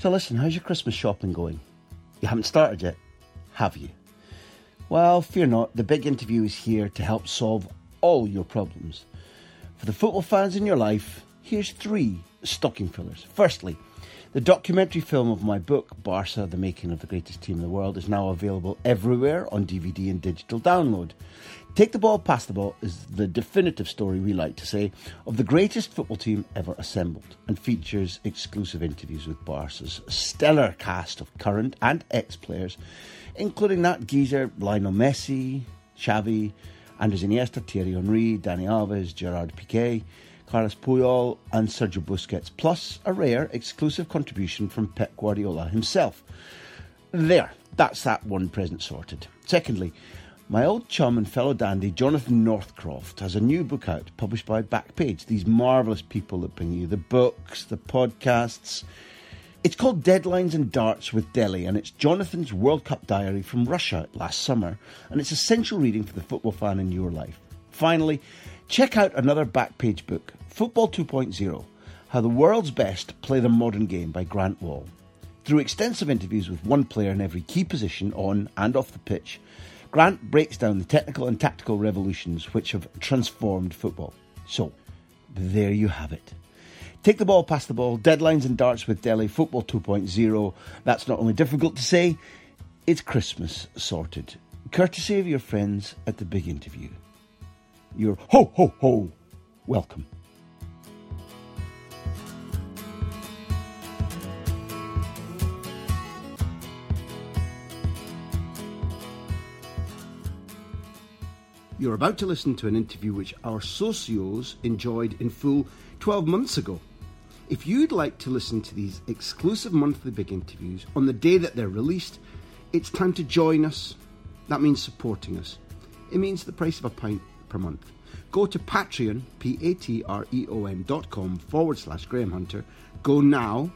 So listen, how's your Christmas shopping going? You haven't started yet, have you? Well, fear not, the big interview is here to help solve all your problems. For the football fans in your life, here's 3 stocking fillers. Firstly, the documentary film of my book, Barca, The Making of the Greatest Team in the World, is now available everywhere on DVD and digital download. Take the ball, pass the ball is the definitive story, we like to say, of the greatest football team ever assembled, and features exclusive interviews with Barca's stellar cast of current and ex-players, including that geezer Lionel Messi, Xavi, Andres Iniesta, Thierry Henry, Dani Alves, Gerard Piqué, Carles Puyol and Sergio Busquets, plus a rare exclusive contribution from Pep Guardiola himself. There, that's that one present sorted. Secondly, my old chum and fellow dandy Jonathan Northcroft has a new book out published by Backpage, these marvellous people that bring you the books, the podcasts. It's called Deadlines and Darts with Delhi, and it's Jonathan's World Cup diary from Russia last summer, and it's essential reading for the football fan in your life. Finally, check out another Backpage book, Football 2.0, How the World's Best Play the Modern Game by Grant Wall. Through extensive interviews with one player in every key position on and off the pitch, Grant breaks down the technical and tactical revolutions which have transformed football. So, there you have it. Take the ball, pass the ball, Deadlines and Darts with Delhi, Football 2.0. That's not only difficult to say, it's Christmas sorted. Courtesy of your friends at the Big Interview. You're ho, ho, ho. Welcome. You're about to listen to an interview which our socios enjoyed in full 12 months ago. If you'd like to listen to these exclusive monthly big interviews on the day that they're released, it's time to join us. That means supporting us. It means the price of a pint per month. Go to Patreon, patreon.com/Graham Hunter. Go now,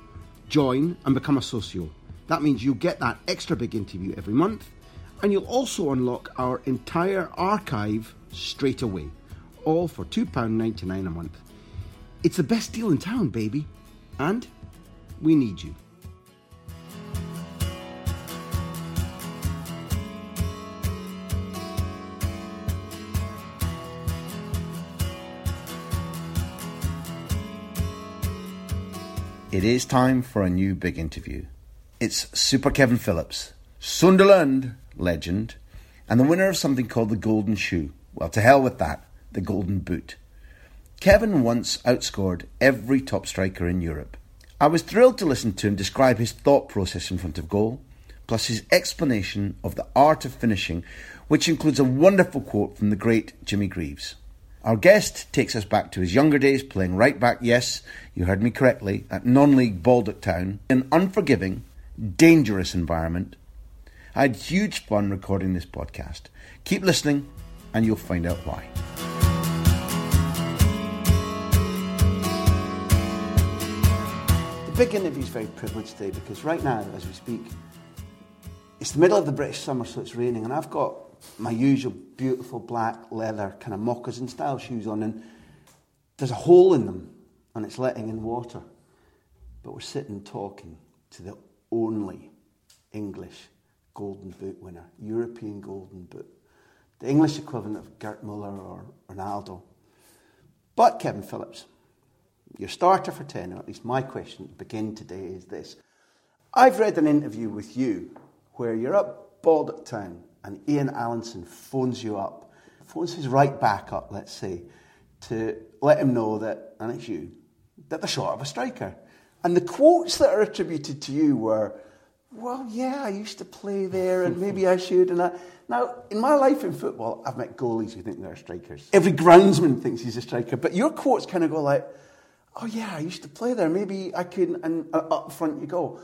join and become a socio. That means you'll get that extra big interview every month, and you'll also unlock our entire archive straight away, all for £2.99 a month. It's the best deal in town, baby, and we need you. It is time for a new big interview. It's Super Kevin Phillips, Sunderland legend, and the winner of something called the Golden Shoe. Well, to hell with that, the Golden Boot. Kevin once outscored every top striker in Europe. I was thrilled to listen to him describe his thought process in front of goal, plus his explanation of the art of finishing, which includes a wonderful quote from the great Jimmy Greaves. Our guest takes us back to his younger days playing right back, yes, you heard me correctly, at non-league Baldock Town, an unforgiving, dangerous environment. I had huge fun recording this podcast. Keep listening and you'll find out why. The big interview is very privileged today because right now, as we speak, it's the middle of the British summer, so it's raining, and I've got my usual beautiful black leather kind of moccasin style shoes on, and there's a hole in them and it's letting in water, but we're sitting talking to the only English Golden Boot winner, European Golden Boot, the English equivalent of Gert Müller or Ronaldo, but Kevin Phillips, your starter for tenor. At least my question to begin today is this: I've read an interview with you where you're up Baldock Town and Ian Allinson phones you up, phones his right back up, let's say, to let him know that, and it's you, that they're short of a striker. And the quotes that are attributed to you were, well, yeah, I used to play there, and maybe I should. And I... Now, in my life in football, I've met goalies who think they're strikers. Every groundsman thinks he's a striker, but your quotes kind of go like, oh yeah, I used to play there, maybe I can, and up front you go.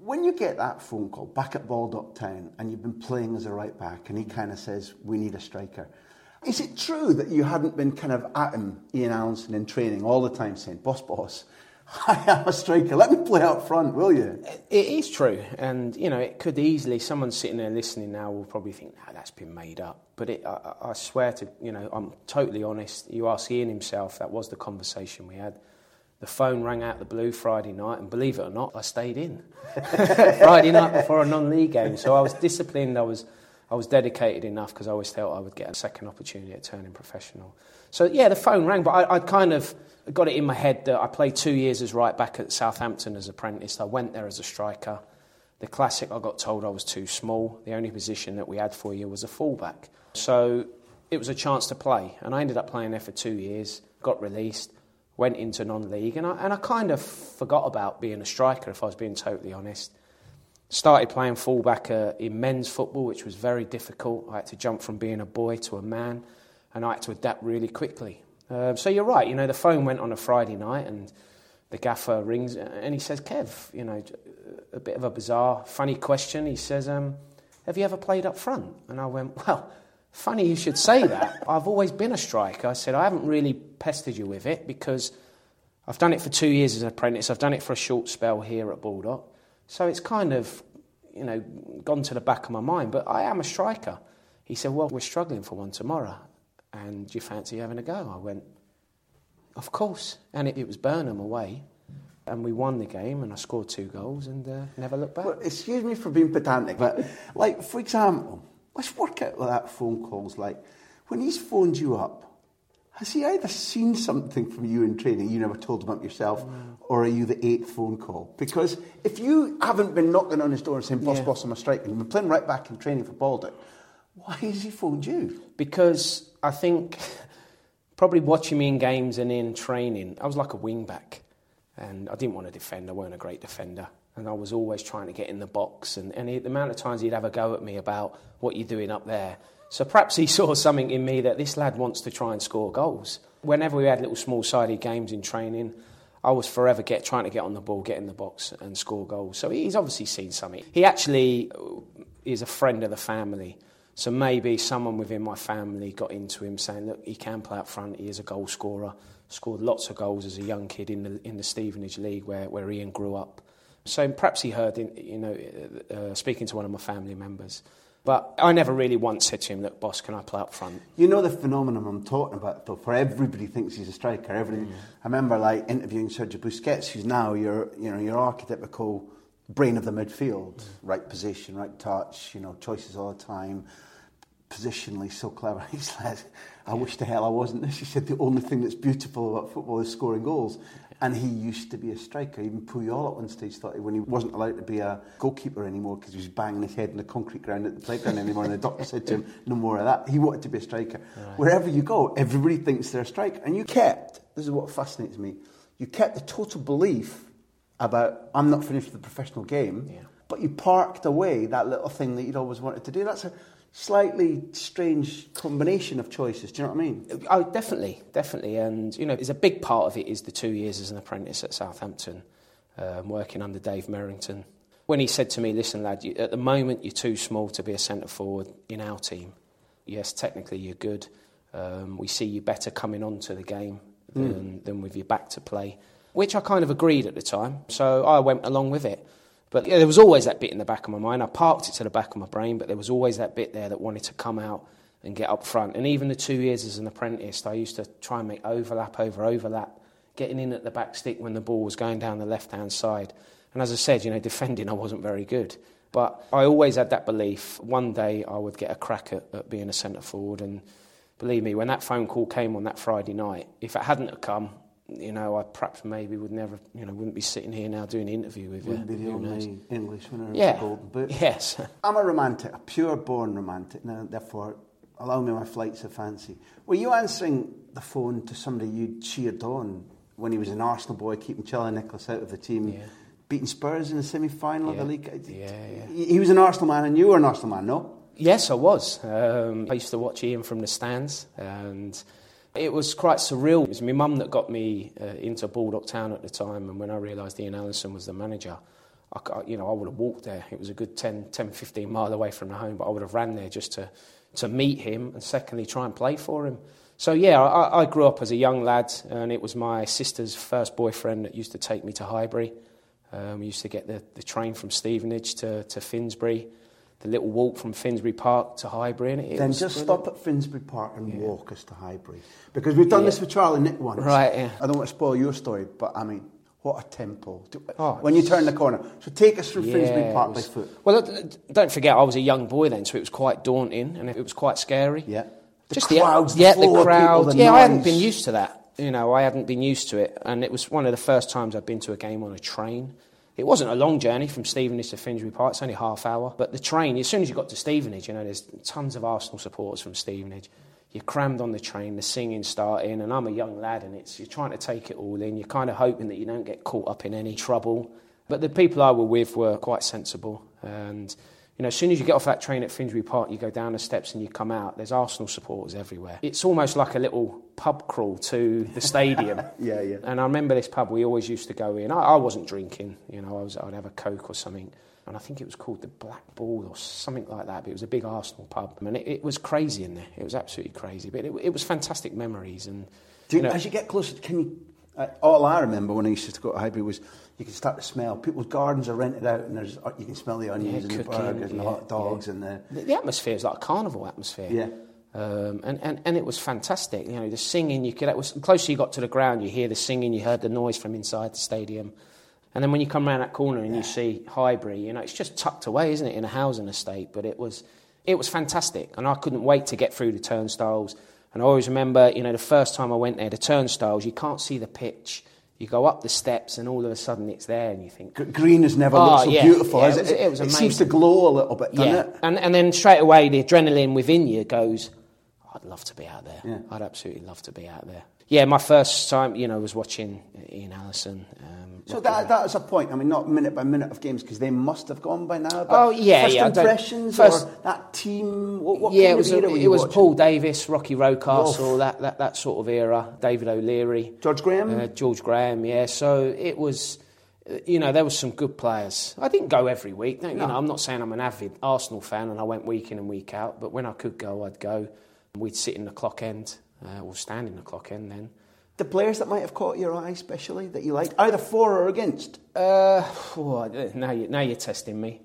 When you get that phone call back at Baldock Town and you've been playing as a right back and he kind of says, we need a striker, is it true that you hadn't been kind of at him, Ian Allinson, in training all the time saying, boss, I am a striker, let me play up front, will you? It is true, and you know, it could easily, someone sitting there listening now will probably think, no, that's been made up. But I swear to, you know, I'm totally honest, you ask Ian himself, that was the conversation we had. The phone rang out the blue Friday night, and believe it or not, I stayed in. Friday night before a non-league game, so I was disciplined, I was dedicated enough because I always felt I would get a second opportunity at turning professional. So, yeah, the phone rang, but I'd kind of got it in my head that I played 2 years as right back at Southampton as apprentice. I went there as a striker. The classic, I got told I was too small. The only position that we had for you was a fullback. So it was a chance to play, and I ended up playing there for 2 years, got released, went into non-league, and I kind of forgot about being a striker, if I was being totally honest. Started playing fullback in men's football, which was very difficult. I had to jump from being a boy to a man, and I had to adapt really quickly. So you're right, you know, the phone went on a Friday night, and the gaffer rings, and he says, Kev, you know, a bit of a bizarre, funny question. He says, have you ever played up front? And I went, well, funny you should say that. I've always been a striker. I said, I haven't really pestered you with it because I've done it for 2 years as an apprentice. I've done it for a short spell here at Baldock. So it's kind of, you know, gone to the back of my mind. But I am a striker. He said, well, we're struggling for one tomorrow. And do you fancy having a go? I went, of course. And it was Burnham away. And we won the game and I scored 2 goals and never looked back. Well, excuse me for being pedantic, but, like, for example, let's work out what that phone call's like. When he's phoned you up, has he either seen something from you in training you never told him up yourself, or are you the 8th phone call? Because if you haven't been knocking on his door and saying, boss, I'm a striker, and you've been playing right back in training for Baldock, why has he phoned you? Because I think probably watching me in games and in training, I was like a wing-back, and I didn't want to defend, I weren't a great defender, and I was always trying to get in the box, and the amount of times he'd have a go at me about what you're doing up there. So perhaps he saw something in me that this lad wants to try and score goals. Whenever we had little small-sided games in training, I was forever trying to get on the ball, get in the box and score goals. So he's obviously seen something. He actually is a friend of the family. So maybe someone within my family got into him saying, look, he can play up front, he is a goal scorer, scored lots of goals as a young kid in the Stevenage League where Ian grew up. So perhaps he heard, speaking to one of my family members. But I never really once said to him, look, boss, can I play up front? You know the phenomenon I'm talking about, though, for everybody thinks he's a striker. I remember, like, interviewing Sergio Busquets, who's now your archetypical brain of the midfield. Mm. Right position, right touch, you know, choices all the time. Positionally so clever. He says, I wish to hell I wasn't this. He said, the only thing that's beautiful about football is scoring goals. And he used to be a striker. Even Puyol at one stage thought when he wasn't allowed to be a goalkeeper anymore because he was banging his head in the concrete ground at the playground anymore, and the doctor said to him, no more of that. He wanted to be a striker. Right. Wherever you go, everybody thinks they're a striker. And you kept, this is what fascinates me, you kept the total belief about, I'm not finished with the professional game, but you parked away that little thing that you'd always wanted to do. That's a slightly strange combination of choices, do you know what I mean? Oh, definitely. And, you know, it's a big part of it is the 2 years as an apprentice at Southampton, working under Dave Merrington. When he said to me, listen, lad, at the moment you're too small to be a centre-forward in our team. Yes, technically you're good. We see you better coming onto the game than with your back to play, which I kind of agreed at the time, so I went along with it. But there was always that bit in the back of my mind. I parked it to the back of my brain, but there was always that bit there that wanted to come out and get up front. And even the 2 years as an apprentice, I used to try and make overlap over overlap, getting in at the back stick when the ball was going down the left-hand side. And as I said, you know, defending, I wasn't very good. But I always had that belief. One day I would get a crack at being a centre-forward. And believe me, when that phone call came on that Friday night, if it hadn't have come, you know, I perhaps maybe would never, you know, wouldn't be sitting here now doing an interview with you. Wouldn't be the only English winner of the Golden Boot. Yes. I'm a romantic, a pure-born romantic, now, therefore, allow me my flights of fancy. Were you answering the phone to somebody you cheered on when he was an Arsenal boy, keeping Charlie Nicholas out of the team, beating Spurs in the semi-final of the league? Yeah. He was an Arsenal man and you were an Arsenal man, no? Yes, I was. I used to watch Ian from the stands and It was quite surreal. It was my mum that got me into Baldock Town at the time, and when I realised Ian Allinson was the manager, I would have walked there. It was a good 10-15 mile away from the home, but I would have ran there just to meet him and secondly try and play for him. So yeah, I grew up as a young lad, and it was my sister's first boyfriend that used to take me to Highbury. We used to get the train from Stevenage to Finsbury, the little walk from Finsbury Park to Highbury. And then just brilliant. Stop at Finsbury Park and walk us to Highbury. Because we've done this with Charlie Nick once. Right, yeah. I don't want to spoil your story, but I mean, what a tempo. When you turn the corner. So take us through Finsbury Park by foot. Well, don't forget, I was a young boy then, so it was quite daunting and it was quite scary. Yeah. The crowds, the crowd. Yeah, noise. I hadn't been used to that. I hadn't been used to it. And it was one of the first times I'd been to a game on a train. It wasn't a long journey from Stevenage to Finsbury Park. It's only half hour. But the train, as soon as you got to Stevenage, there's tons of Arsenal supporters from Stevenage. You're crammed on the train, the singing starting, and I'm a young lad, and you're trying to take it all in. You're kind of hoping that you don't get caught up in any trouble. But the people I were with were quite sensible. And, as soon as you get off that train at Finsbury Park, you go down the steps and you come out, there's Arsenal supporters everywhere. It's almost like a little pub crawl to the stadium. Yeah. And I remember this pub we always used to go in. I wasn't drinking, I'd have a Coke or something. And I think it was called the Black Ball or something like that, but it was a big Arsenal pub. And it was crazy in there. It was absolutely crazy. But it was fantastic memories. And as you get closer, all I remember when I used to go to Highbury was you can start to smell. People's gardens are rented out and you can smell the onions and cooking, the burgers and the hot dogs. Yeah. And the atmosphere is like a carnival atmosphere. Yeah. And it was fantastic. The singing, the closer you got to the ground, you hear the singing, you heard the noise from inside the stadium. And then when you come round that corner and you see Highbury, it's just tucked away, isn't it, in a housing estate. But it was fantastic. And I couldn't wait to get through the turnstiles. And I always remember, the first time I went there, the turnstiles, you can't see the pitch. You go up the steps and all of a sudden it's there and you think... Green has never looked so beautiful, has it? It was amazing. It seems to glow a little bit, doesn't it? And then straight away the adrenaline within you goes, I'd love to be out there. Yeah. I'd absolutely love to be out there. Yeah, my first time, was watching Ian Allinson. So that was a point. I mean, not minute by minute of games, because they must have gone by now. But first impressions or that team, what kind of era were you watching? It was Paul Davis, Rocky Rocastle, that sort of era, David O'Leary. George Graham, yeah. So it was, there was some good players. I didn't go every week. I'm not saying I'm an avid Arsenal fan and I went week in and week out, but when I could go, I'd go. We'd sit in the clock end. We'll stand in the clock end then. The players that might have caught your eye especially, that you liked, either for or against? Now you're testing me.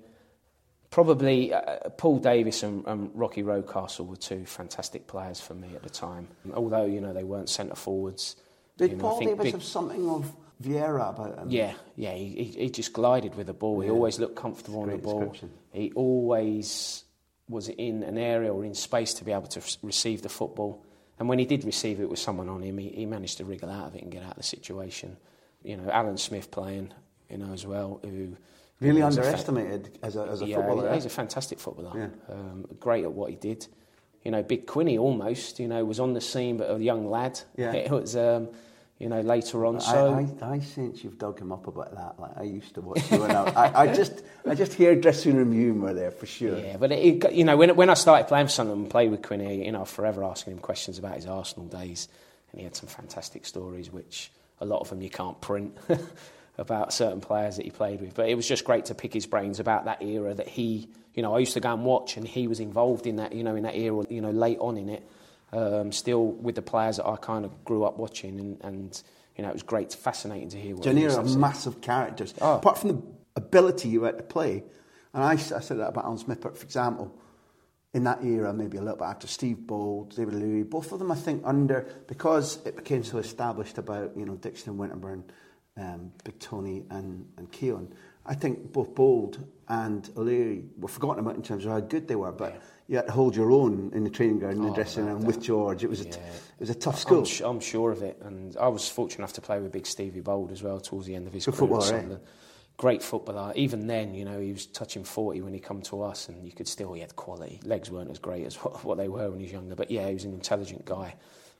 Probably Paul Davis and Rocky Rocastle were two fantastic players for me at the time. Although, they weren't centre-forwards. Did Paul Davis have something of Vieira about him? Yeah, he just glided with the ball. Yeah. He always looked comfortable on the ball. He always was in an area or in space to be able to receive the football. And when he did receive it with someone on him, he managed to wriggle out of it and get out of the situation. Alan Smith playing, as well, who... Really underestimated as a footballer. Yeah, he's a fantastic footballer. Yeah. Great at what he did. Big Quinny almost, was on the scene, but a young lad. Yeah. It was... later on. I sense you've dug him up about that. Like I used to watch you, and I just hear dressing room humour there for sure. Yeah, but when I started playing for Sunderland and played with Quinny, I was forever asking him questions about his Arsenal days, and he had some fantastic stories, which a lot of them you can't print about certain players that he played with. But it was just great to pick his brains about that era that he, I used to go and watch, and he was involved in that, in that era, late on in it. Still with the players that I kind of grew up watching, and it was great, fascinating to hear. Janira are massive characters. Oh. Apart from the ability you had to play, and I said that about Alan Smith, but for example, in that era, maybe a little bit after Steve Bold, David O'Leary, both of them I think because it became so established about Dixon and Winterburn, Big Tony and Keown. I think both Bold and O'Leary were forgotten about in terms of how good they were, but you had to hold your own in the training ground and the dressing room with George. It was a tough school. I'm sure of it, and I was fortunate enough to play with big Stevie Bold as well towards the end of his career. Great footballer. Even then, he was touching 40 when he come to us, and you could still, he had quality. Legs weren't as great as what they were when he was younger, but he was an intelligent guy.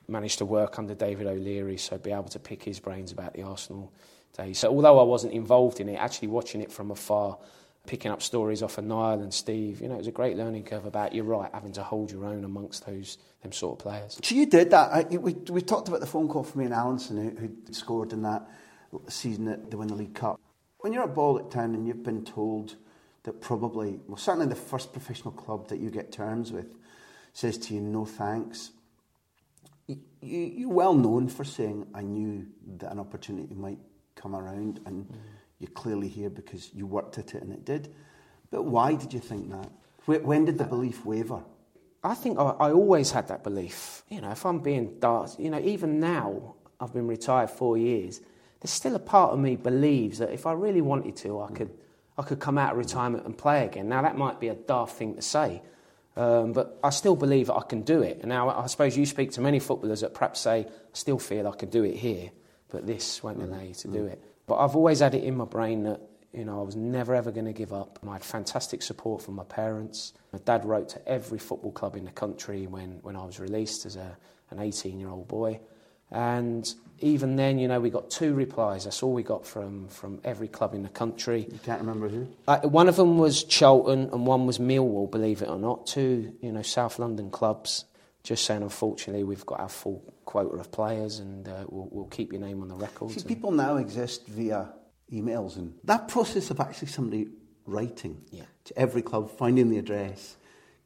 Managed to work under David O'Leary, so be able to pick his brains about the Arsenal. So although I wasn't involved in it, actually watching it from afar picking up stories off of Niall and Steve, you know, it was a great learning curve about, you're right, having to hold your own amongst those them sort of players. So you did that. We talked about the phone call from Ian Allinson, who scored in that season that they won the League Cup. When you're at Baldock Town and you've been told that probably, well, certainly the first professional club that you get terms with says to you, no thanks, you're well known for saying, I knew that an opportunity might come around, and you're clearly here because you worked at it and it did. But why did you think that? When did the belief waver? I think I always had that belief. You know, if I'm being dark, you know, even now, I've been retired 4 years, there's still a part of me believes that if I really wanted to, I could come out of retirement and play again. Now, that might be a daft thing to say, but I still believe that I can do it. And now, I suppose you speak to many footballers that perhaps say, I still feel I could do it here, but this won't allow you to do it. But I've always had it in my brain that, you know, I was never, ever going to give up. I had fantastic support from my parents. My dad wrote to every football club in the country when I was released as an 18-year-old boy. And even then, you know, we got 2 replies. That's all we got from every club in the country. You can't remember who? One of them was Charlton and one was Millwall, believe it or not. 2, you know, South London clubs just saying, unfortunately, we've got our full quota of players and we'll keep your name on the record. See, people now exist via emails, and that process of actually somebody writing to every club, finding the address,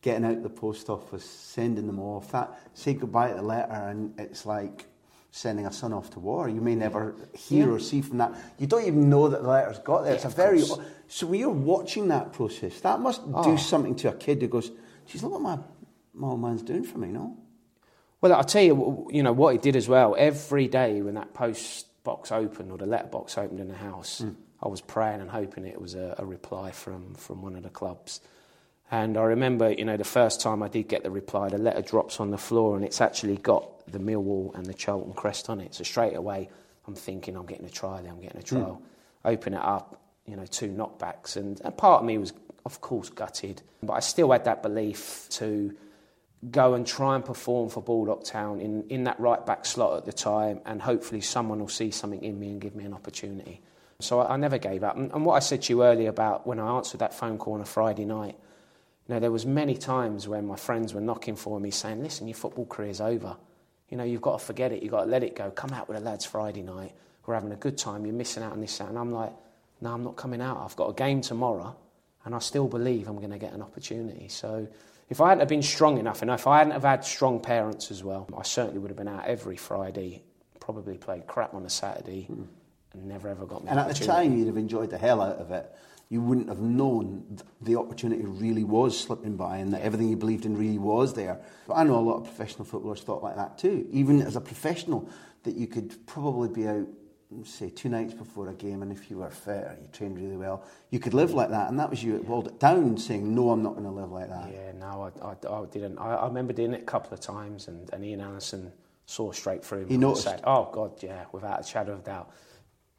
getting out the post office, sending them off, that say goodbye to the letter, and it's like sending a son off to war. You may never hear or see from that. You don't even know that the letter's got there. Yeah, it's a very... Course. So we are watching that process. That must do something to a kid who goes, geez, look what my old man's doing for me, no? Well, I'll tell you know, what it did as well. Every day when that post box opened or the letterbox opened in the house, I was praying and hoping it was a reply from one of the clubs. And I remember, you know, the first time I did get the reply, the letter drops on the floor and it's actually got the Millwall and the Charlton crest on it. So straight away, I'm thinking, I'm getting a trial, Open it up, you know, 2 knockbacks. And part of me was, of course, gutted. But I still had that belief to go and try and perform for Baldock Town in that right-back slot at the time, and hopefully someone will see something in me and give me an opportunity. So I never gave up. And what I said to you earlier about when I answered that phone call on a Friday night, you know, there was many times when my friends were knocking for me saying, listen, your football career's over. You know, you've got to forget it. You've got to let it go. Come out with the lads Friday night. We're having a good time. You're missing out on this. And I'm like, no, I'm not coming out. I've got a game tomorrow, and I still believe I'm going to get an opportunity. So if I hadn't have been strong enough, and if I hadn't have had strong parents as well, I certainly would have been out every Friday, probably played crap on a Saturday, and never ever got me an opportunity. And at the time, you'd have enjoyed the hell out of it. You wouldn't have known the opportunity really was slipping by, and that everything you believed in really was there. But I know a lot of professional footballers thought like that too. Even as a professional, that you could probably be out, say, 2 nights before a game, and if you were fit or you trained really well, you could live like that. And that was you at Baldock Town saying, no, I'm not going to live like that. Yeah, no, I didn't. I remember doing it a couple of times, and Ian Allinson saw straight through me. He noticed. And said, oh, God, yeah, without a shadow of doubt.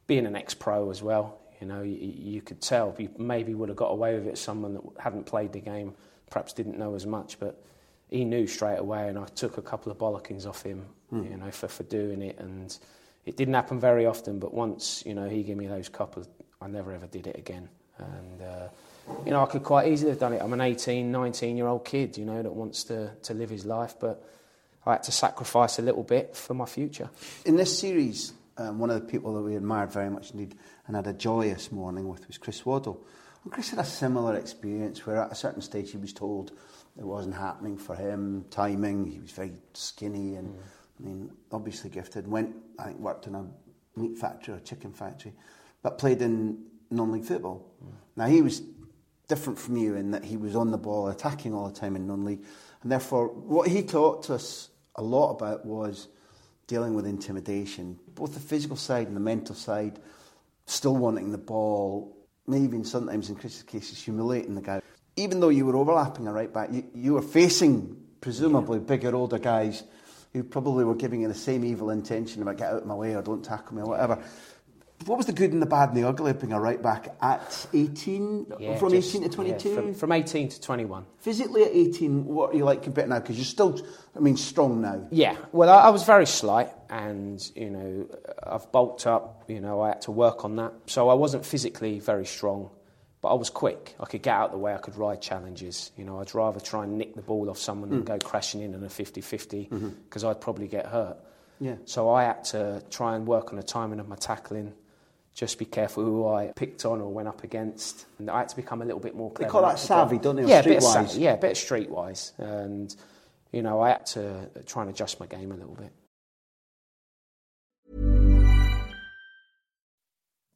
Being an ex-pro as well, you know, you could tell. You maybe would have got away with it, someone that hadn't played the game, perhaps didn't know as much, but he knew straight away, and I took a couple of bollockings off him, you know, for doing it. And it didn't happen very often, but once, you know, he gave me those couple, I never ever did it again. And, you know, I could quite easily have done it. I'm an 18, 19-year-old kid, you know, that wants to live his life, but I had to sacrifice a little bit for my future. In this series... one of the people that we admired very much indeed and had a joyous morning with was Chris Waddle. And Chris had a similar experience where at a certain stage he was told it wasn't happening for him, timing, he was very skinny and I mean, obviously gifted. Went, I think, worked in a meat factory or a chicken factory, but played in non-league football. Now, he was different from you in that he was on the ball, attacking all the time in non-league, and therefore what he taught us a lot about was dealing with intimidation, both the physical side and the mental side, still wanting the ball, maybe even sometimes in Chris's cases humiliating the guy. Even though you were overlapping a right back, you were facing presumably bigger, older guys who probably were giving you the same evil intention about get out of my way or don't tackle me or whatever. What was the good and the bad and the ugly of being a right back at 18? Yeah, from 18 to 22? Yeah, from 18 to 21. Physically at 18, what are you like compared now? Because you're still, I mean, strong now. Yeah, well, I was very slight and, you know, I've bulked up. You know, I had to work on that. So I wasn't physically very strong. But I was quick. I could get out of the way. I could ride challenges. You know, I'd rather try and nick the ball off someone than go crashing in a 50-50 because I'd probably get hurt. Yeah. So I had to try and work on the timing of my tackling, just be careful who I picked on or went up against. And I had to become a little bit more clever. They call that savvy, don't they? Yeah, streetwise. Yeah, a bit of streetwise. And, you know, I had to try and adjust my game a little bit.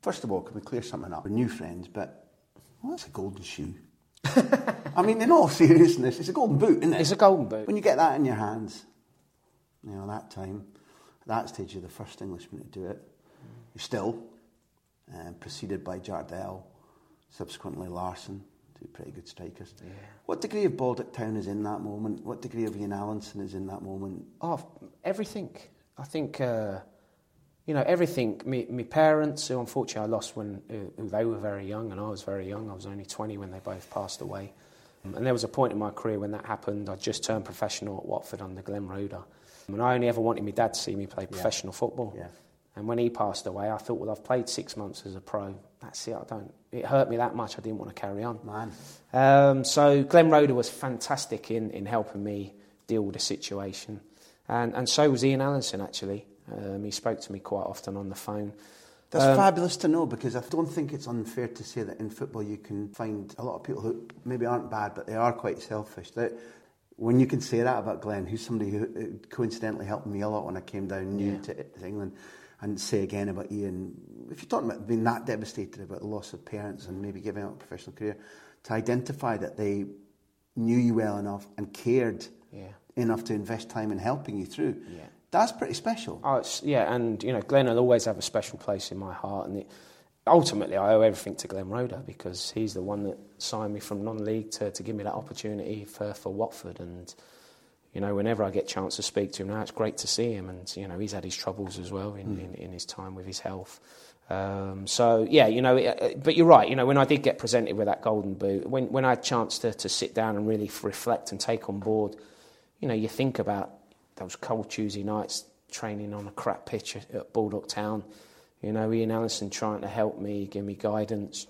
First of all, can we clear something up? We're new friends, but that's a golden shoe. I mean, in all seriousness, it's a golden boot, isn't it? It's a golden boot. When you get that in your hands, you know, that time, at that stage, you're the first Englishman to do it. You're still, preceded by Jardel, subsequently Larson, two pretty good strikers. Yeah. What degree of Baldock Town is in that moment? What degree of Ian Allinson is in that moment? Oh, everything. I think... you know, everything. My parents, who unfortunately I lost when they were very young and I was very young. I was only 20 when they both passed away. And there was a point in my career when that happened. I just turned professional at Watford under Glenn Roeder. And I only ever wanted my dad to see me play professional football. Yeah. And when he passed away, I thought, well, I've played 6 months as a pro. That's it, I don't... It hurt me that much, I didn't want to carry on. Man. So Glenn Roeder was fantastic in helping me deal with the situation. And so was Ian Allinson, actually. He spoke to me quite often on the phone. That's fabulous to know, because I don't think it's unfair to say that in football you can find a lot of people who maybe aren't bad, but they are quite selfish. That when you can say that about Glenn, who's somebody who coincidentally helped me a lot when I came down new to England, and say again about Ian, if you're talking about being that devastated about the loss of parents and maybe giving up a professional career, to identify that they knew you well enough and cared enough to invest time in helping you through. Yeah. That's pretty special. Oh, it's, yeah, and you know, Glenn will always have a special place in my heart, and ultimately I owe everything to Glenn Roeder, because he's the one that signed me from non-league to give me that opportunity for Watford. And you know, whenever I get a chance to speak to him now, it's great to see him. And you know, he's had his troubles as well in his time with his health. So yeah, you know, but you're right. You know, when I did get presented with that golden boot, when I had a chance to sit down and really reflect and take on board, you know, you think about those cold Tuesday nights training on a crap pitch at Baldock Town. You know, Ian Allinson trying to help me, give me guidance,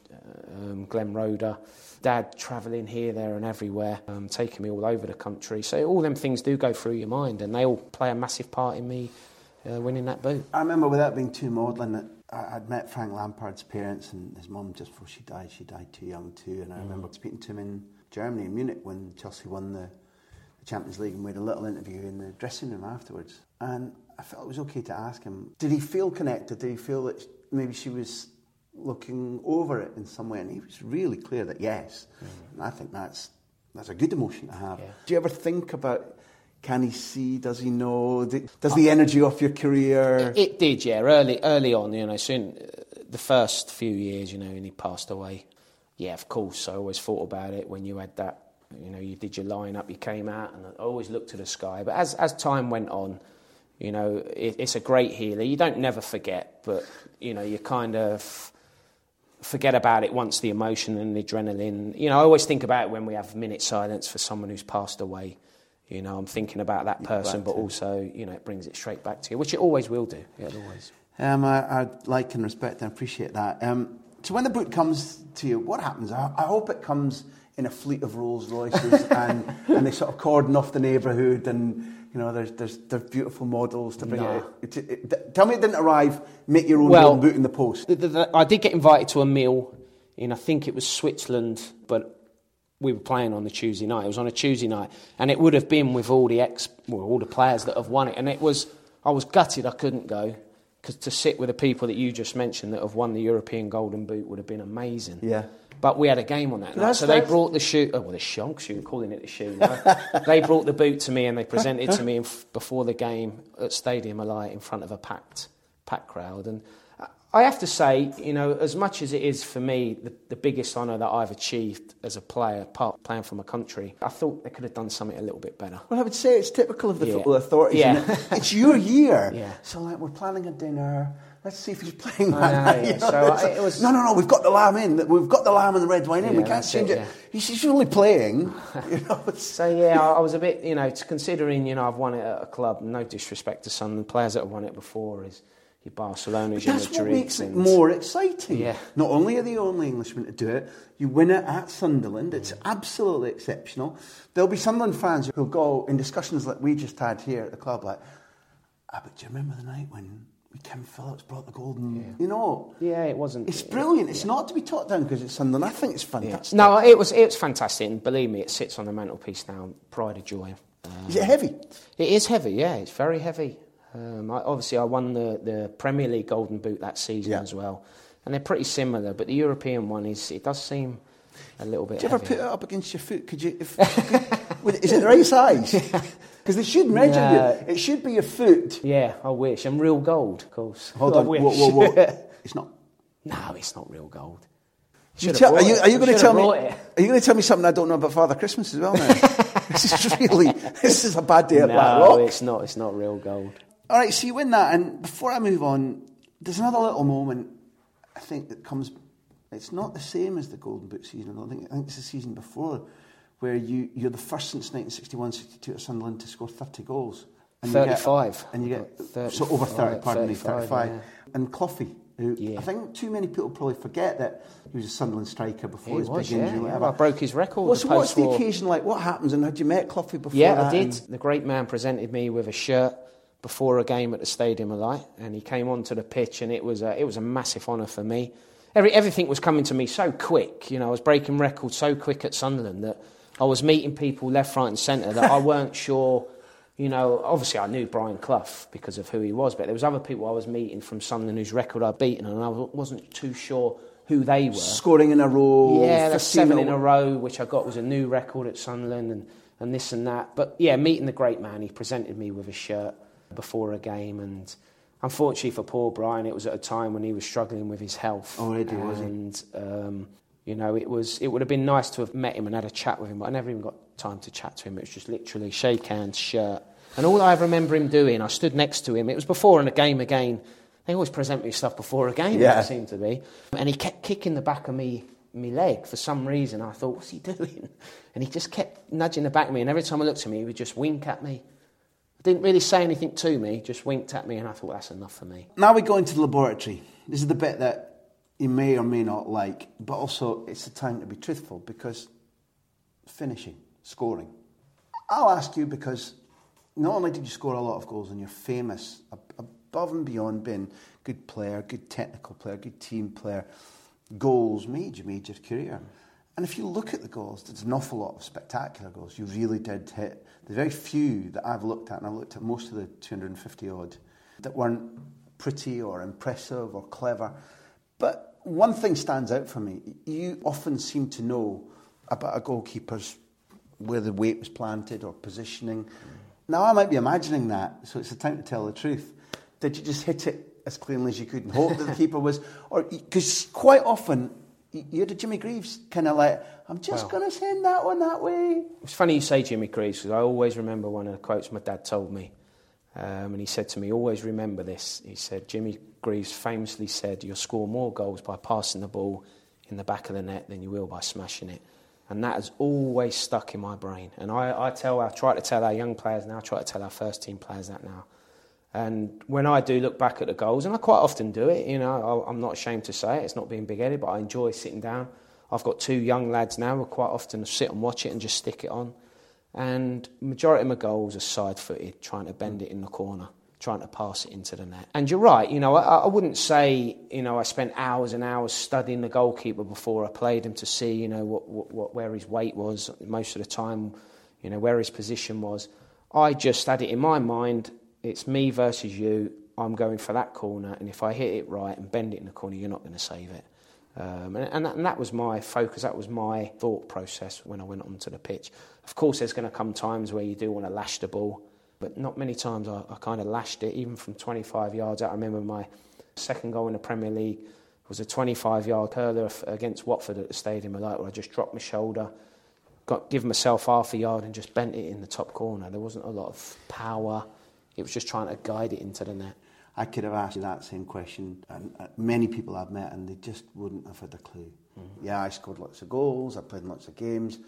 Glenn Roeder, Dad travelling here, there and everywhere, taking me all over the country. So all them things do go through your mind, and they all play a massive part in me winning that boot. I remember, without being too maudlin, that I'd met Frank Lampard's parents, and his mum, just before she died too young too. And I remember speaking to him in Germany, in Munich, when Chelsea won the Champions League, and we had a little interview in the dressing room afterwards, and I felt it was okay to ask him, did he feel connected? Did he feel that maybe she was looking over it in some way? And he was really clear that yes. And I think that's a good emotion to have. Yeah. Do you ever think about, can he see, does he know, does the energy off your career? It did, yeah, early on, you know, soon, the first few years, you know, when he passed away. Yeah, of course, I always thought about it when you had that. You know, you did your line-up, you came out, and I always looked to the sky. But as time went on, you know, it's a great healer. You don't never forget, but, you know, you kind of forget about it once the emotion and the adrenaline. You know, I always think about it when we have minute silence for someone who's passed away. You know, I'm thinking about that person, but also, you know, it brings it straight back to you, which it always will do. It always. I like and respect and appreciate that. So when the boot comes to you, what happens? I hope it comes in a fleet of Rolls Royces, and they sort of cordon off the neighbourhood, and you know, there's beautiful models to bring out. Tell me it didn't arrive, make your own Golden Boot in the post. I did get invited to a meal in, I think it was Switzerland, but we were playing on the Tuesday night. It was on a Tuesday night, and it would have been with all the all the players that have won it, and it was, I was gutted I couldn't go, because to sit with the people that you just mentioned that have won the European Golden Boot would have been amazing. Yeah. But we had a game on that night, so they brought the shoe. Oh, well, the shonk shoe, calling it the shoe. Right? They brought the boot to me, and they presented to me before the game at Stadium of Light in front of a packed crowd. And I have to say, you know, as much as it is for me the biggest honour that I've achieved as a player, apart playing for my country, I thought they could have done something a little bit better. Well, I would say it's typical of the football authorities. Yeah. It's your year, so like we're planning a dinner. Let's see if he's playing that. Yeah. No, we've got the lamb in. We've got the lamb and the red wine in. We can't change it. Yeah. He's only playing. You know? So, I was a bit, considering, I've won it at a club, no disrespect to some of the players that have won it before, is your Barcelona's, your Madrid's. That's what makes it more exciting. Yeah. Not only are they the only Englishmen to do it, you win it at Sunderland. It's absolutely exceptional. There'll be Sunderland fans who'll go in discussions like we just had here at the club, like, but do you remember the night when Kevin Phillips brought the golden, it wasn't. It's brilliant. It's not to be talked down because it's Sunderland. I think it's fantastic. Yeah. No, it was fantastic. And believe me, it sits on the mantelpiece now. Pride of joy. Is it heavy? It is heavy. Yeah, it's very heavy. I won the Premier League Golden Boot that season as well, and they're pretty similar. But the European one does seem a little bit. Do you ever put it up against your foot? Could you? Is it the right size? Because they should measure you. It should be your foot. Yeah, I wish. And real gold, of course. Hold on. Whoa. It's not. No, it's not real gold. Are you going to tell me something I don't know about Father Christmas as well now? This is a bad day at Black Rock. No, it's not. It's not real gold. All right, so you win that. And before I move on, there's another little moment, I think, that comes. It's not the same as the Golden Boot season. I think it's the season before, where you're the first since 1961-62 at Sunderland to score 30 goals. And 35. Over 30, pardon me, 35. Yeah. And Cloughie, who I think too many people probably forget that he was a Sunderland striker before his big injury. Yeah. I broke his record. Well, so what's the occasion like? What happens? And had you met Cloughie before that? Yeah, I did. The great man presented me with a shirt before a game at the Stadium of Light, and he came onto the pitch, and it was a massive honour for me. Everything was coming to me so quick. I was breaking records so quick at Sunderland that I was meeting people left, right and centre that I weren't sure, obviously I knew Brian Clough because of who he was, but there was other people I was meeting from Sunderland whose record I'd beaten, and I wasn't too sure who they were. Scoring in a row. Yeah, that's 7 in a row, which I got was a new record at Sunderland and this and that. But yeah, meeting the great man, he presented me with a shirt before a game, and unfortunately for poor Brian, it was at a time when he was struggling with his health. Oh, he did, wasn't he? It would have been nice to have met him and had a chat with him, but I never even got time to chat to him. It was just literally shake hands, shirt. And all I remember him doing, I stood next to him. It was before in a game again. They always present me stuff before a game, it seemed to be. And he kept kicking the back of me leg for some reason. I thought, what's he doing? And he just kept nudging the back of me. And every time I looked at him, he would just wink at me. Didn't really say anything to me, just winked at me, and I thought, that's enough for me. Now we go into the laboratory. This is the bit that you may or may not like, but also it's the time to be truthful, because finishing, scoring. I'll ask you, because not only did you score a lot of goals and you're famous, above and beyond being a good player, good technical player, good team player, goals made your career. And if you look at the goals, there's an awful lot of spectacular goals. You really did hit. There's very few that I've looked at, and I've looked at most of the 250-odd, that weren't pretty or impressive or clever. But one thing stands out for me. You often seem to know about a goalkeeper's, where the weight was planted or positioning. Now, I might be imagining that, so it's the time to tell the truth. Did you just hit it as cleanly as you could and hope that the keeper was? Or, because quite often, you had a Jimmy Greaves kind of like, I'm just going to send that one that way. It's funny you say Jimmy Greaves, because I always remember one of the quotes my dad told me. And he said to me, always remember this. He said, Jimmy Greaves famously said, you'll score more goals by passing the ball in the back of the net than you will by smashing it. And that has always stuck in my brain. And I try to tell our young players now, I try to tell our first team players that now. And when I do look back at the goals, and I quite often do it, I'm not ashamed to say it, it's not being big-headed, but I enjoy sitting down. I've got two young lads now who quite often sit and watch it and just stick it on. And majority of my goals are side-footed, trying to bend it in the corner, trying to pass it into the net. And you're right, you know, I wouldn't say, you know, I spent hours and hours studying the goalkeeper before I played him to see, you know, what where his weight was most of the time, you know, where his position was. I just had it in my mind, it's me versus you, I'm going for that corner, and if I hit it right and bend it in the corner, you're not going to save it. And that was my focus, that was my thought process when I went onto the pitch. Of course, there's going to come times where you do want to lash the ball, but not many times I kind of lashed it, even from 25 yards out. I remember my second goal in the Premier League was a 25-yard curler against Watford at the Stadium of Light, where I just dropped my shoulder, give myself half a yard and just bent it in the top corner. There wasn't a lot of power. It was just trying to guide it into the net. I could have asked you that same question, and many people I've met, and they just wouldn't have had a clue. Mm-hmm. Yeah, I scored lots of goals, I played in lots of games,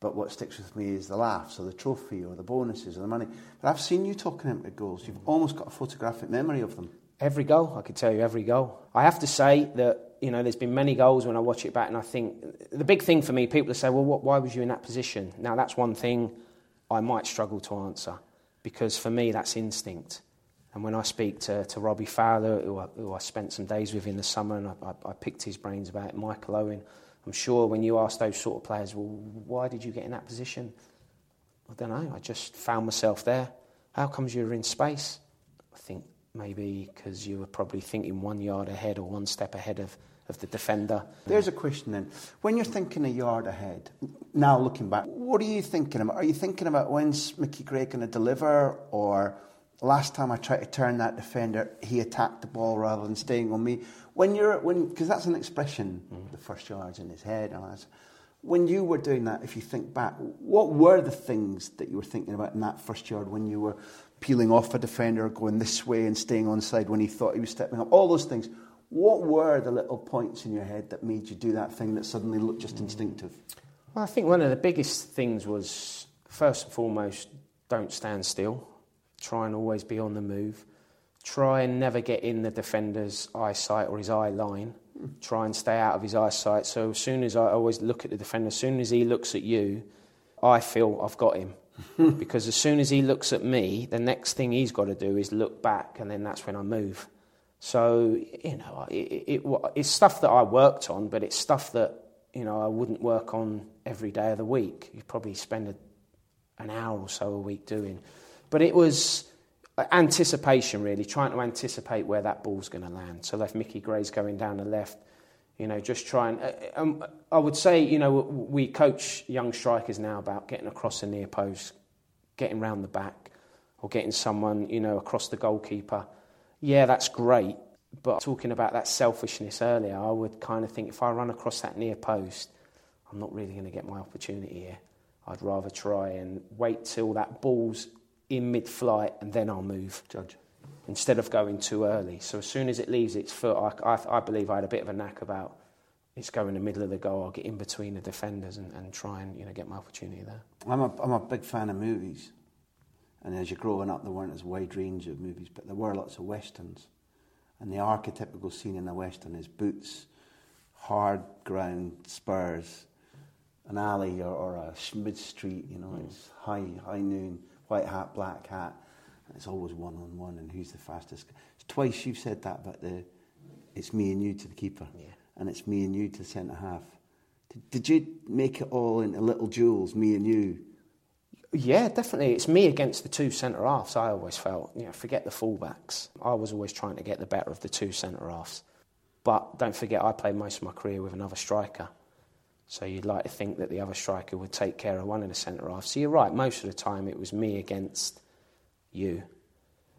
but what sticks with me is the laughs or the trophy or the bonuses or the money. But I've seen you talking into goals. You've almost got a photographic memory of them. Every goal, I could tell you every goal. I have to say that, you know, there's been many goals when I watch it back, and I think the big thing for me, people say, well, why was you in that position? Now, that's one thing I might struggle to answer, because for me, that's instinct. And when I speak to Robbie Fowler, who I spent some days with in the summer, and I picked his brains about it, Michael Owen, I'm sure when you ask those sort of players, well, why did you get in that position? I don't know, I just found myself there. How comes you were in space? I think maybe because you were probably thinking 1 yard ahead or one step ahead of the defender. There's a question then. When you're thinking a yard ahead, now looking back, what are you thinking about? Are you thinking about when's Mickey Gray going to deliver, or... last time I tried to turn that defender, he attacked the ball rather than staying on me. Because that's an expression, the first yards in his head. When you were doing that, if you think back, what were the things that you were thinking about in that first yard when you were peeling off a defender, going this way and staying onside when he thought he was stepping up? All those things. What were the little points in your head that made you do that thing that suddenly looked just instinctive? Well, I think one of the biggest things was, first and foremost, don't stand still. Try and always be on the move. Try and never get in the defender's eyesight or his eye line. Try and stay out of his eyesight. So as soon as I always look at the defender, as soon as he looks at you, I feel I've got him. Because as soon as he looks at me, the next thing he's got to do is look back, and then that's when I move. So, you know, it's stuff that I worked on, but it's stuff that, you know, I wouldn't work on every day of the week. You'd probably spend an hour or so a week doing. But it was anticipation, really, trying to anticipate where that ball's going to land. So if Mickey Gray's going down the left, you know, just try and... I would say, you know, we coach young strikers now about getting across the near post, getting round the back, or getting someone, you know, across the goalkeeper. Yeah, that's great, but talking about that selfishness earlier, I would kind of think if I run across that near post, I'm not really going to get my opportunity here. I'd rather try and wait till that ball's in mid-flight, and then I'll move. Judge. Instead of going too early. So as soon as it leaves its foot, I believe I had a bit of a knack about it's going in the middle of the goal, I'll get in between the defenders and try and, you know, get my opportunity there. I'm a big fan of movies. And as you're growing up, there weren't as wide range of movies, but there were lots of westerns. And the archetypical scene in a western is boots, hard ground, spurs, an alley or a mid-street, you know, it's high noon. White hat, black hat, and it's always one-on-one, and who's the fastest? Twice you've said that about it's me and you to the keeper, and it's me and you to the centre-half. Did you make it all into little duels, me and you? Yeah, definitely. It's me against the two centre-halves, I always felt. You know, forget the full-backs. I was always trying to get the better of the two centre-halves. But don't forget, I played most of my career with another striker. So you'd like to think that the other striker would take care of one in the centre-half. So you're right, most of the time it was me against you.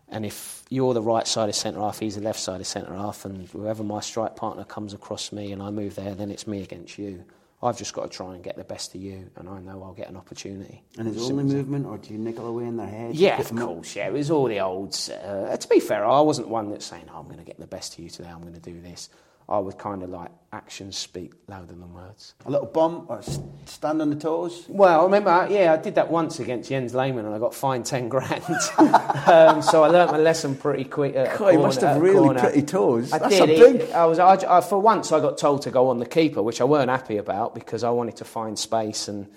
And if you're the right side of centre-half, he's the left side of centre-half, and whoever my strike partner comes across me and I move there, then it's me against you. I've just got to try and get the best of you, and I know I'll get an opportunity. And is it only movement, or do you niggle away in their head? Yeah, of course, yeah. It was all the olds. To be fair, I wasn't one that's saying, I'm going to get the best of you today, I'm going to do this. I was kind of like, actions speak louder than words. A little bomb or stand on the toes? Well, I remember, yeah, I did that once against Jens Lehmann and I got fined 10 grand. So I learnt my lesson pretty quick. God, he must have really pretty toes. I did. For once, I got told to go on the keeper, which I weren't happy about because I wanted to find space and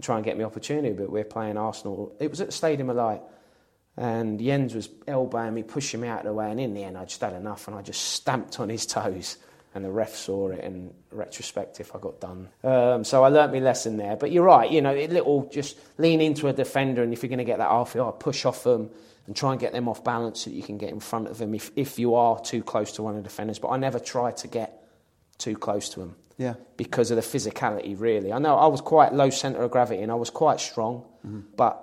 try and get me opportunity. But we're playing Arsenal. It was at the Stadium of Light. And Jens was elbowing me, pushing me out of the way. And in the end, I just had enough and I just stamped on his toes. And the ref saw it, and retrospective, I got done. So I learnt my lesson there. But you're right, you know, it little just lean into a defender, and if you're going to get that half yard, push off them and try and get them off balance so that you can get in front of them if you are too close to one of the defenders. But I never try to get too close to them because of the physicality, really. I know I was quite low centre of gravity, and I was quite strong, but,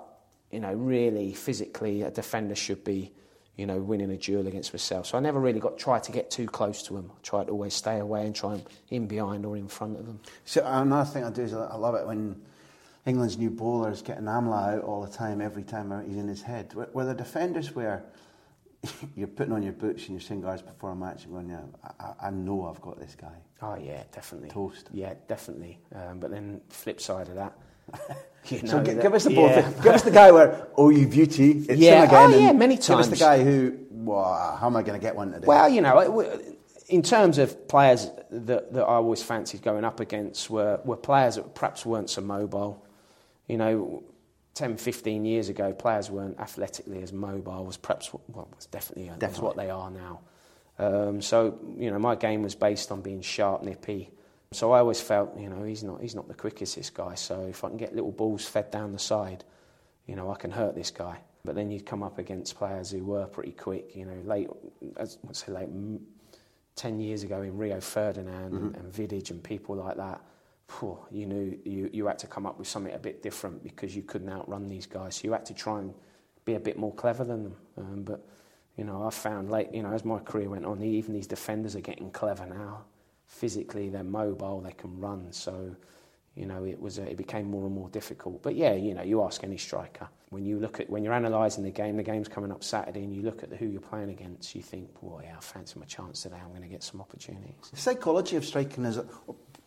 you know, really, physically, a defender should be, you know, winning a duel against myself. So I never really tried to get too close to him. I tried to always stay away and try and in behind or in front of him. So another thing I do is I love it when England's new bowlers get an Amla out all the time, every time he's in his head. Where the defenders where you're putting on your boots and your shin-guards before a match and going, yeah, I know I've got this guy. Oh, yeah, definitely. Toast. Yeah, definitely. But then flip side of that, you know, so give us the ball. Give us the guy where, oh, you beauty, it's him again. Oh, yeah, many times. Give us the guy who, wow, how am I going to get one today? Well, you know, in terms of players that I always fancied going up against were players that perhaps weren't so mobile. You know, 10, 15 years ago, players weren't athletically as mobile, was perhaps, well, was definitely what they are now. So, you know, my game was based on being sharp, nippy. So I always felt, you know, he's not the quickest, this guy. So if I can get little balls fed down the side, you know, I can hurt this guy. But then you'd come up against players who were pretty quick, you know, late 10 years ago in Rio Ferdinand and Vidic and people like that. Phew, you knew you had to come up with something a bit different because you couldn't outrun these guys. So you had to try and be a bit more clever than them. But, you know, I found late, you know, as my career went on, even these defenders are getting clever now. Physically, they're mobile, they can run. So, you know, it became more and more difficult. But yeah, you know, you ask any striker. When you're analysing the game, the game's coming up Saturday, and you look at who you're playing against, you think, boy, yeah, I fancy my chance today, I'm going to get some opportunities. The psychology of striking is,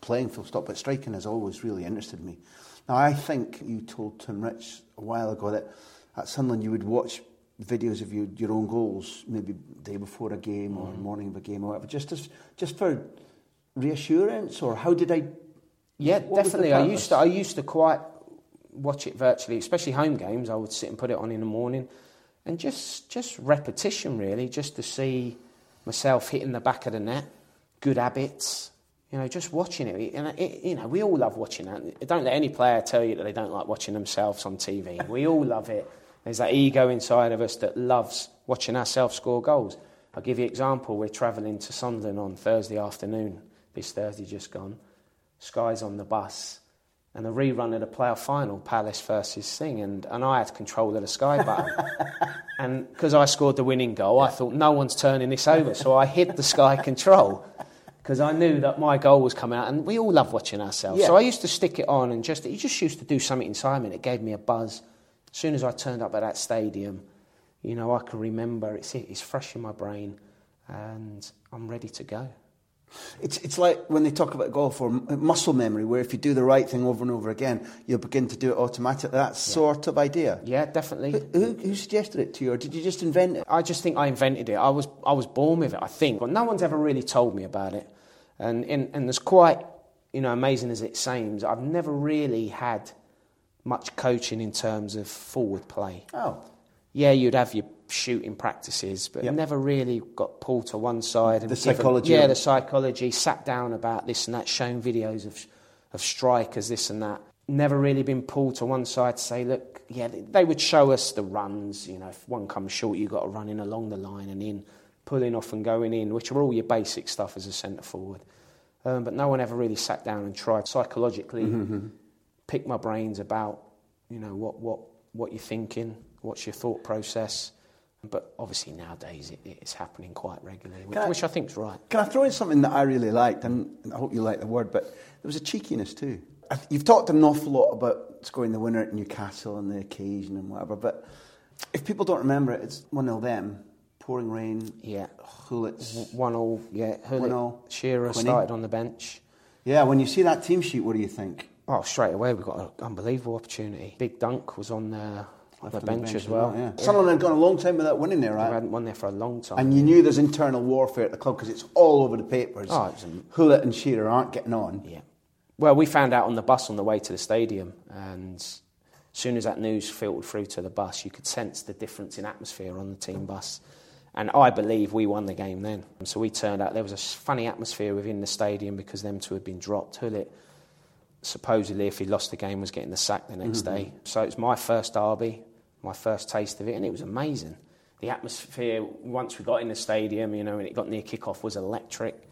playing full stop, but striking has always really interested me. Now, I think you told Tim Rich a while ago that at Sunderland you would watch videos of your own goals, maybe the day before a game or morning of a game or whatever, just for reassurance, or how did I? Yeah, definitely. I used to quite watch it virtually, especially home games. I would sit and put it on in the morning, and just repetition really, just to see myself hitting the back of the net. Good habits, you know. Just watching it, and you know, we all love watching that. Don't let any player tell you that they don't like watching themselves on TV. We all love it. There's that ego inside of us that loves watching ourselves score goals. I'll give you an example. We're travelling to Sunderland on Thursday afternoon. This Thursday just gone, Sky's on the bus, and the rerun of the playoff final, Palace versus Thing, and I had control of the Sky button. And because I scored the winning goal, I thought, no one's turning this over, so I hid the Sky control, because I knew that my goal was coming out, and we all love watching ourselves. Yeah. So I used to stick it on, and he just used to do something inside me, and it gave me a buzz. As soon as I turned up at that stadium, you know, I can remember, it's fresh in my brain, and I'm ready to go. It's like when they talk about golf or muscle memory, where if you do the right thing over and over again, you'll begin to do it automatically. That sort of idea. Yeah, definitely. Who suggested it to you, or did you just invent it? I just think I invented it. I was born with it, I think. But no one's ever really told me about it. And it's quite, you know, amazing as it seems, I've never really had much coaching in terms of forward play. Oh. Yeah, you'd have your shooting practices, but never really got pulled to one side. And the psychology. Yeah, the psychology, sat down about this and that, shown videos of strikers, this and that. Never really been pulled to one side to say, look, yeah, they would show us the runs, you know, if one comes short, you've got to run in along the line and in, pulling off and going in, which are all your basic stuff as a centre-forward. But no one ever really sat down and tried psychologically pick my brains about, you know, what you're thinking, what's your thought process. But obviously nowadays it's happening quite regularly, which I think's right. Can I throw in something that I really liked, and I hope you like the word, but there was a cheekiness too. You've talked an awful lot about scoring the winner at Newcastle and the occasion and whatever, but if people don't remember it, it's 1-0 them, pouring rain. Yeah. Hullet's 1-1. Yeah. Hullet. Shearer started on the bench. Yeah. When you see that team sheet, what do you think? Oh, straight away we've got an unbelievable opportunity. Big Dunk was on the bench as well. Yeah. Sunderland had gone a long time without winning there, right? They hadn't won there for a long time. And you knew there's internal warfare at the club because it's all over the papers. Oh, Hullet and Shearer aren't getting on. Yeah. Well, we found out on the bus on the way to the stadium, and as soon as that news filtered through to the bus, you could sense the difference in atmosphere on the team bus. And I believe we won the game then. And so we turned out there was a funny atmosphere within the stadium because them two had been dropped. Hullet, supposedly, if he lost the game, was getting the sack the next day. So it's my first derby, my first taste of it, and it was amazing. The atmosphere, once we got in the stadium, you know, and it got near kickoff, was electric.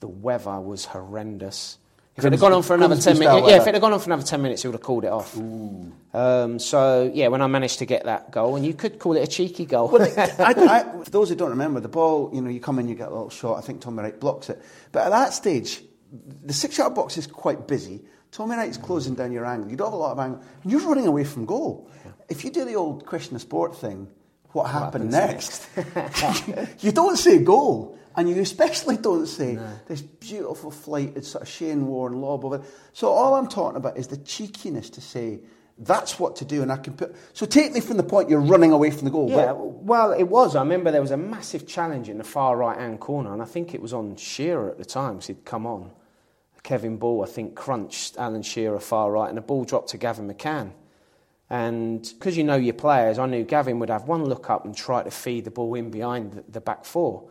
The weather was horrendous. If it had gone on for another 10 minutes, if it had gone on for another 10 minutes, he would have called it off. When I managed to get that goal, and you could call it a cheeky goal. Well, for those who don't remember, the ball, you know, you come in, you get a little shot. I think Tommy Wright blocks it, but at that stage, the 6 yard box is quite busy. Tommy Wright's closing down your angle. You don't have a lot of angle, and you're running away from goal. Yeah. If you do the old question of sport thing, what happened next? You don't say goal. And you especially don't say this beautiful flighted sort of Shane Warne lob over. So all I'm talking about is the cheekiness to say that's what to do, and I can put. So take me from the point you're running away from the goal. Yeah, well, it was. I remember there was a massive challenge in the far right hand corner, and I think it was on Shearer at the time because he'd come on. Kevin Ball, I think, crunched Alan Shearer far right, and the ball dropped to Gavin McCann. And because you know your players, I knew Gavin would have one look up and try to feed the ball in behind the back four.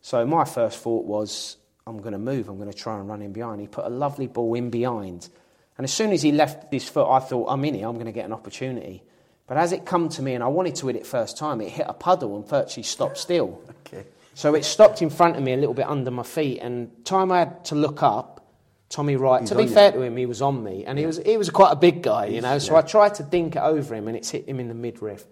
So my first thought was, I'm going to move. I'm going to try and run in behind. He put a lovely ball in behind. And as soon as he left his foot, I thought, I'm in here. I'm going to get an opportunity. But as it come to me, and I wanted to hit it first time, it hit a puddle and virtually stopped still. Okay. So it stopped in front of me, a little bit under my feet. And time I had to look up, Tommy Wright, to be fair to him, he was on me. And he was quite a big guy, you know. So I tried to dink it over him, and it's hit him in the midriff.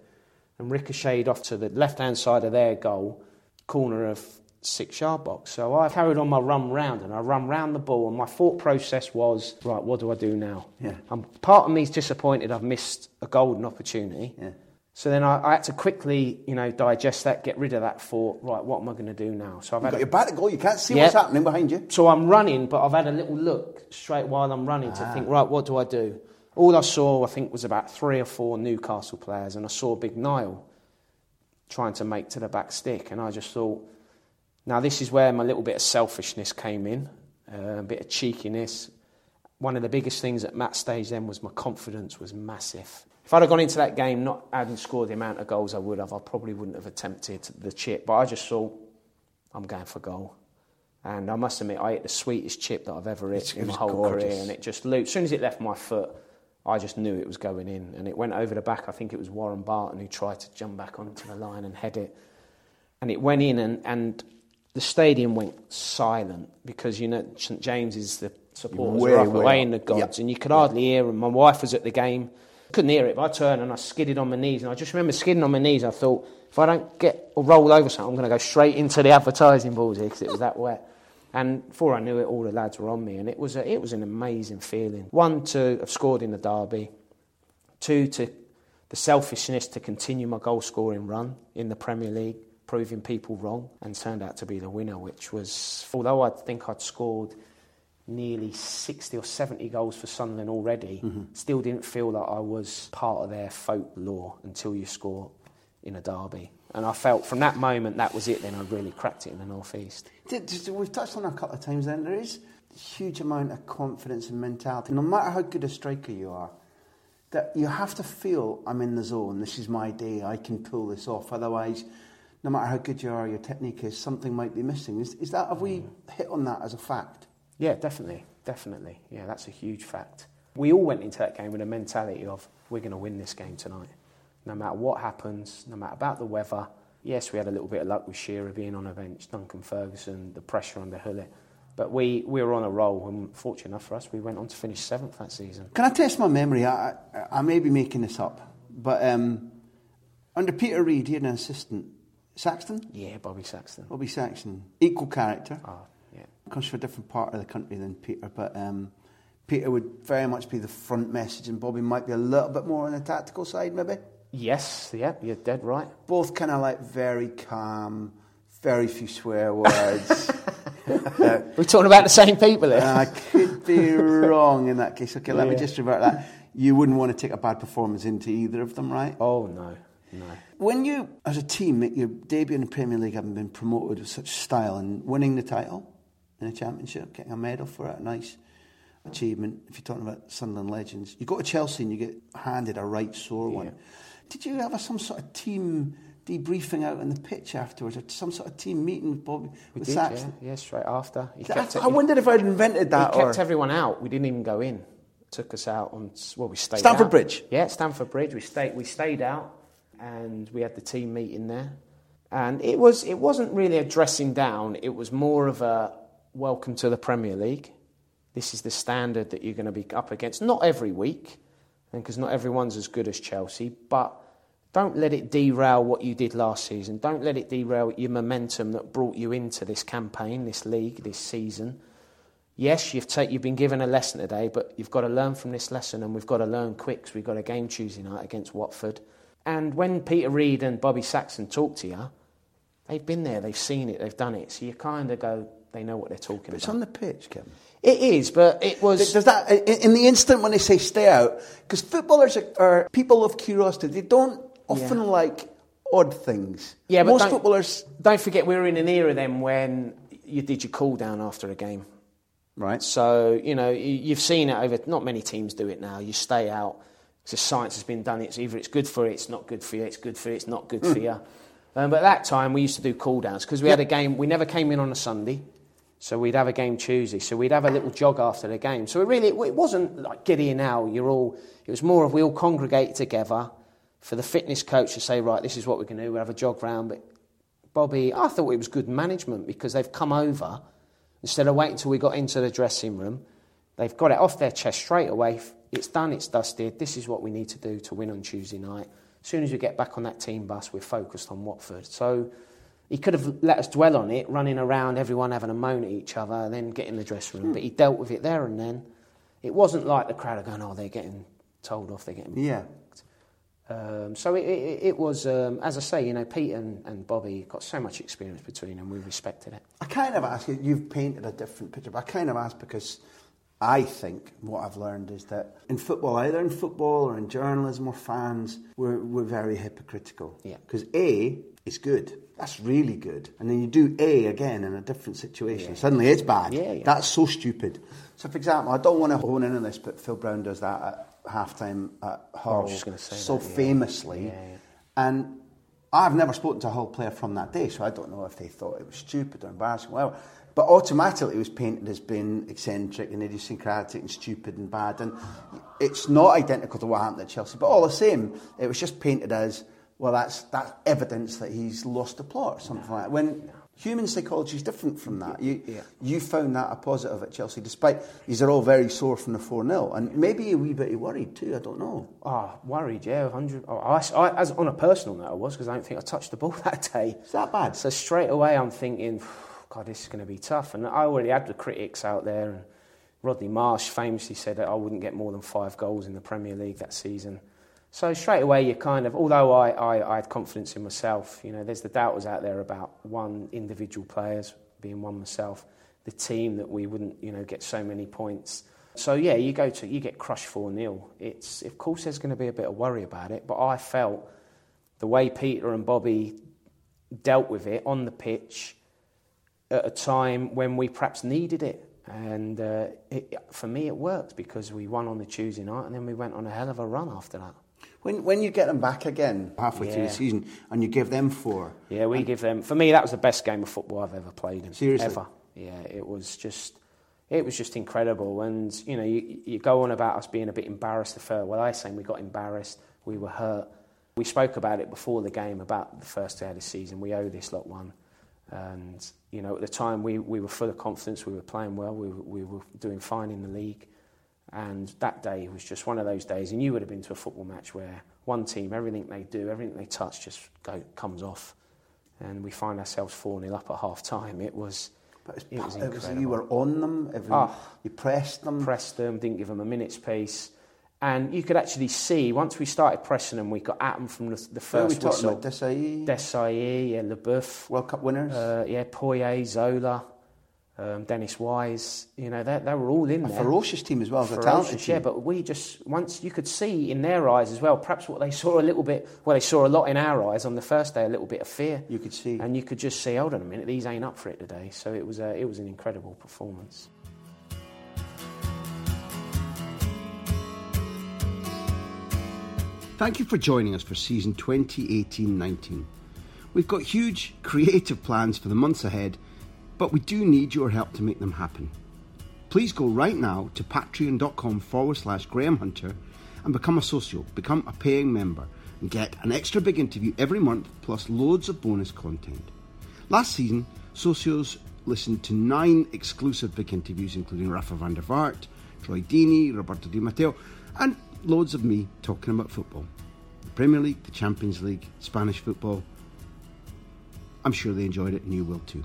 And ricocheted off to the left-hand side of their goal, corner of 6 yard box. So I carried on my run round, and I run round the ball, and my thought process was, right, what do I do now? Yeah. Part of me's disappointed I've missed a golden opportunity. Yeah. So then I had to quickly, you know, digest that, get rid of that thought, right, what am I going to do now? So I've had your back to goal, you can't see what's happening behind you. So I'm running, but I've had a little look straight while I'm running to think, right, what do I do? All I saw, I think, was about 3 or 4 Newcastle players, and I saw Big Niall trying to make to the back stick, and I just thought, now, this is where my little bit of selfishness came in, a bit of cheekiness. One of the biggest things at that stage then was my confidence was massive. If I'd have gone into that game not having scored the amount of goals I would have, I probably wouldn't have attempted the chip. But I just thought, I'm going for goal. And I must admit, I hit the sweetest chip that I've ever hit in my whole career. And it just looped. As soon as it left my foot, I just knew it was going in. And it went over the back. I think it was Warren Barton who tried to jump back onto the line and head it. And it went in, and the stadium went silent because, you know, St James's, the supporters were up away in the gods, and you could hardly hear them. My wife was at the game, couldn't hear it, but I turned and I skidded on my knees, and I just remember skidding on my knees. I thought, if I don't get or roll over something, I'm going to go straight into the advertising balls here because it was that wet. And before I knew it, all the lads were on me, and it was an amazing feeling. 1, to have scored in the derby. 2, to the selfishness to continue my goal scoring run in the Premier League, proving people wrong, and turned out to be the winner, which was, although I think I'd scored nearly 60 or 70 goals for Sunderland already, still didn't feel that I was part of their folklore until you score in a derby. And I felt from that moment, that was it then, I really cracked it in the North East. We've touched on it a couple of times then, there is a huge amount of confidence and mentality, no matter how good a striker you are, that you have to feel, I'm in the zone, this is my day, I can pull this off, otherwise, no matter how good you are, your technique is, something might be missing. Is that, have we hit on that as a fact? Yeah, definitely. Yeah, that's a huge fact. We all went into that game with a mentality of, we're going to win this game tonight. No matter what happens, no matter about the weather. Yes, we had a little bit of luck with Shearer being on a bench, Duncan Ferguson, the pressure under Hullet. But we were on a roll, and fortunate enough for us, we went on to finish 7th that season. Can I test my memory? I may be making this up, but under Peter Reid, he had an assistant. Saxton? Yeah, Bobby Saxton. Equal character. Oh, yeah. Comes from a different part of the country than Peter, but Peter would very much be the front message, and Bobby might be a little bit more on the tactical side, maybe? Yes, yeah, you're dead right. Both kind of like very calm, very few swear words. We're talking about the same people here. I could be wrong in that case. Okay, let me just revert that. You wouldn't want to take a bad performance into either of them, right? Oh, no, no. When you, as a team, make your debut in the Premier League, having been promoted with such style and winning the title in a championship, getting a medal for it, nice achievement. If you're talking about Sunderland legends, you go to Chelsea and you get handed a right sore one. Did you have some sort of team debriefing out on the pitch afterwards, or some sort of team meeting with Bobby Saxton? Yeah, straight after. I wondered if I'd invented that. He kept everyone out. We didn't even go in. Took us out on. Well, we stayed. Stamford Bridge. Yeah, Stamford Bridge. We stayed out, and we had the team meeting there. And it wasn't really a dressing down. It was more of a welcome to the Premier League. This is the standard that you're going to be up against. Not every week, and because not everyone's as good as Chelsea, but don't let it derail what you did last season. Don't let it derail your momentum that brought you into this campaign, this league, this season. Yes, you've been given a lesson today, but you've got to learn from this lesson, and we've got to learn quick because we've got a game Tuesday night against Watford. And when Peter Reid and Bobby Saxton talk to you, they've been there, they've seen it, they've done it. So you kind of go, they know what they're talking about. But it's on the pitch, Kevin. It is, but it was... Does that, in the instant when they say stay out, because footballers are people of curiosity, they don't often like odd things. Yeah, but most footballers... Don't forget, we were in an era then when you did your cool down after a game. Right. So, you know, you've seen it over... Not many teams do it now. You stay out. Because science has been done. It's either it's good for you, it's not good for you, it's good for you, it's not good for you. But at that time, we used to do cool downs because we had a game... We never came in on a Sunday. So we'd have a game Tuesday. So we'd have a little jog after the game. So it wasn't like get here now. It was more of we all congregate together for the fitness coach to say, right, this is what we're going to do. We'll have a jog round. But Bobby, I thought it was good management because they've come over. Instead of waiting until we got into the dressing room, they've got it off their chest straight away. It's done, it's dusted. This is what we need to do to win on Tuesday night. As soon as we get back on that team bus, we're focused on Watford. So... He could have let us dwell on it, running around, everyone having a moan at each other, and then getting the dressing room. But he dealt with it there and then. It wasn't like the crowd are going, oh, they're getting told off, they're getting... Yeah. So it was, as I say, you know, Pete and Bobby got so much experience between them, we respected it. I kind of ask you, you've painted a different picture, but I kind of ask because I think what I've learned is that in football, either in football or in journalism or fans, we're very hypocritical. Yeah. Because A... It's good. That's really good. And then you do A again in a different situation. Yeah. Suddenly it's bad. Yeah, yeah. That's so stupid. So, for example, I don't want to hone in on this, but Phil Brown does that at halftime at Hull. I was just going to say so that, famously. Yeah, yeah. And I've never spoken to a Hull player from that day, so I don't know if they thought it was stupid or embarrassing or whatever. But automatically it was painted as being eccentric and idiosyncratic and stupid and bad. And it's not identical to what happened at Chelsea. But all the same, it was just painted as... Well, that's evidence that he's lost the plot or something like that. When human psychology is different from that. You found that a positive at Chelsea, despite these are all very sore from the 4-0. And maybe a wee bit worried too, I don't know. Worried, yeah, 100. As on a personal note I was, because I don't think I touched the ball that day. It's that bad. So straight away I'm thinking, God, this is going to be tough. And I already had the critics out there. And Rodney Marsh famously said that I wouldn't get more than 5 goals in the Premier League that season. So straight away, you kind of, although I had confidence in myself, you know, there's the doubters out there about one individual players being one myself, the team that we wouldn't, you know, get so many points. So yeah, you get crushed 4-0. It's of course there's going to be a bit of worry about it, but I felt the way Peter and Bobby dealt with it on the pitch at a time when we perhaps needed it. And for me, it worked because we won on the Tuesday night, and then we went on a hell of a run after that. When you get them back again halfway through the season and you give them 4... Yeah, we give them... For me, that was the best game of football I've ever played in. Seriously? Ever. Yeah, it was just incredible. And, you know, you go on about us being a bit embarrassed. Well, I say we got embarrassed, we were hurt. We spoke about it before the game, about the first day of the season. We owe this lot one. And, you know, at the time, we were full of confidence. We were playing well. We were doing fine in the league. And that day was just one of those days, and you would have been to a football match where one team, everything they do, everything they touch just comes off. And we find ourselves 4-0 up at half-time. It was incredible. You were on them? You pressed them? Pressed them, didn't give them a minute's peace. And you could actually see, once we started pressing them, we got at them from the first whistle. Desailly, yeah, Leboeuf. World Cup winners. Yeah, Poyet, Zola, Dennis Wise. You know, they were all in there. A ferocious team as well. As a talented team. Yeah, but we just, once you could see in their eyes as well, perhaps what they saw a little bit, well, they saw a lot in our eyes on the first day, a little bit of fear. You could see. And you could just see, hold on a minute, these ain't up for it today. So it was an incredible performance. Thank you for joining us for season 2018-19. We've got huge creative plans for the months ahead, but we do need your help to make them happen. Please go right now to patreon.com/Graham Hunter and become a socio, become a paying member, and get an extra big interview every month plus loads of bonus content. Last season, socios listened to 9 exclusive big interviews, including Rafa van der Vaart, Troy Deeney, Roberto Di Matteo, and loads of me talking about football. The Premier League, the Champions League, Spanish football. I'm sure they enjoyed it and you will too.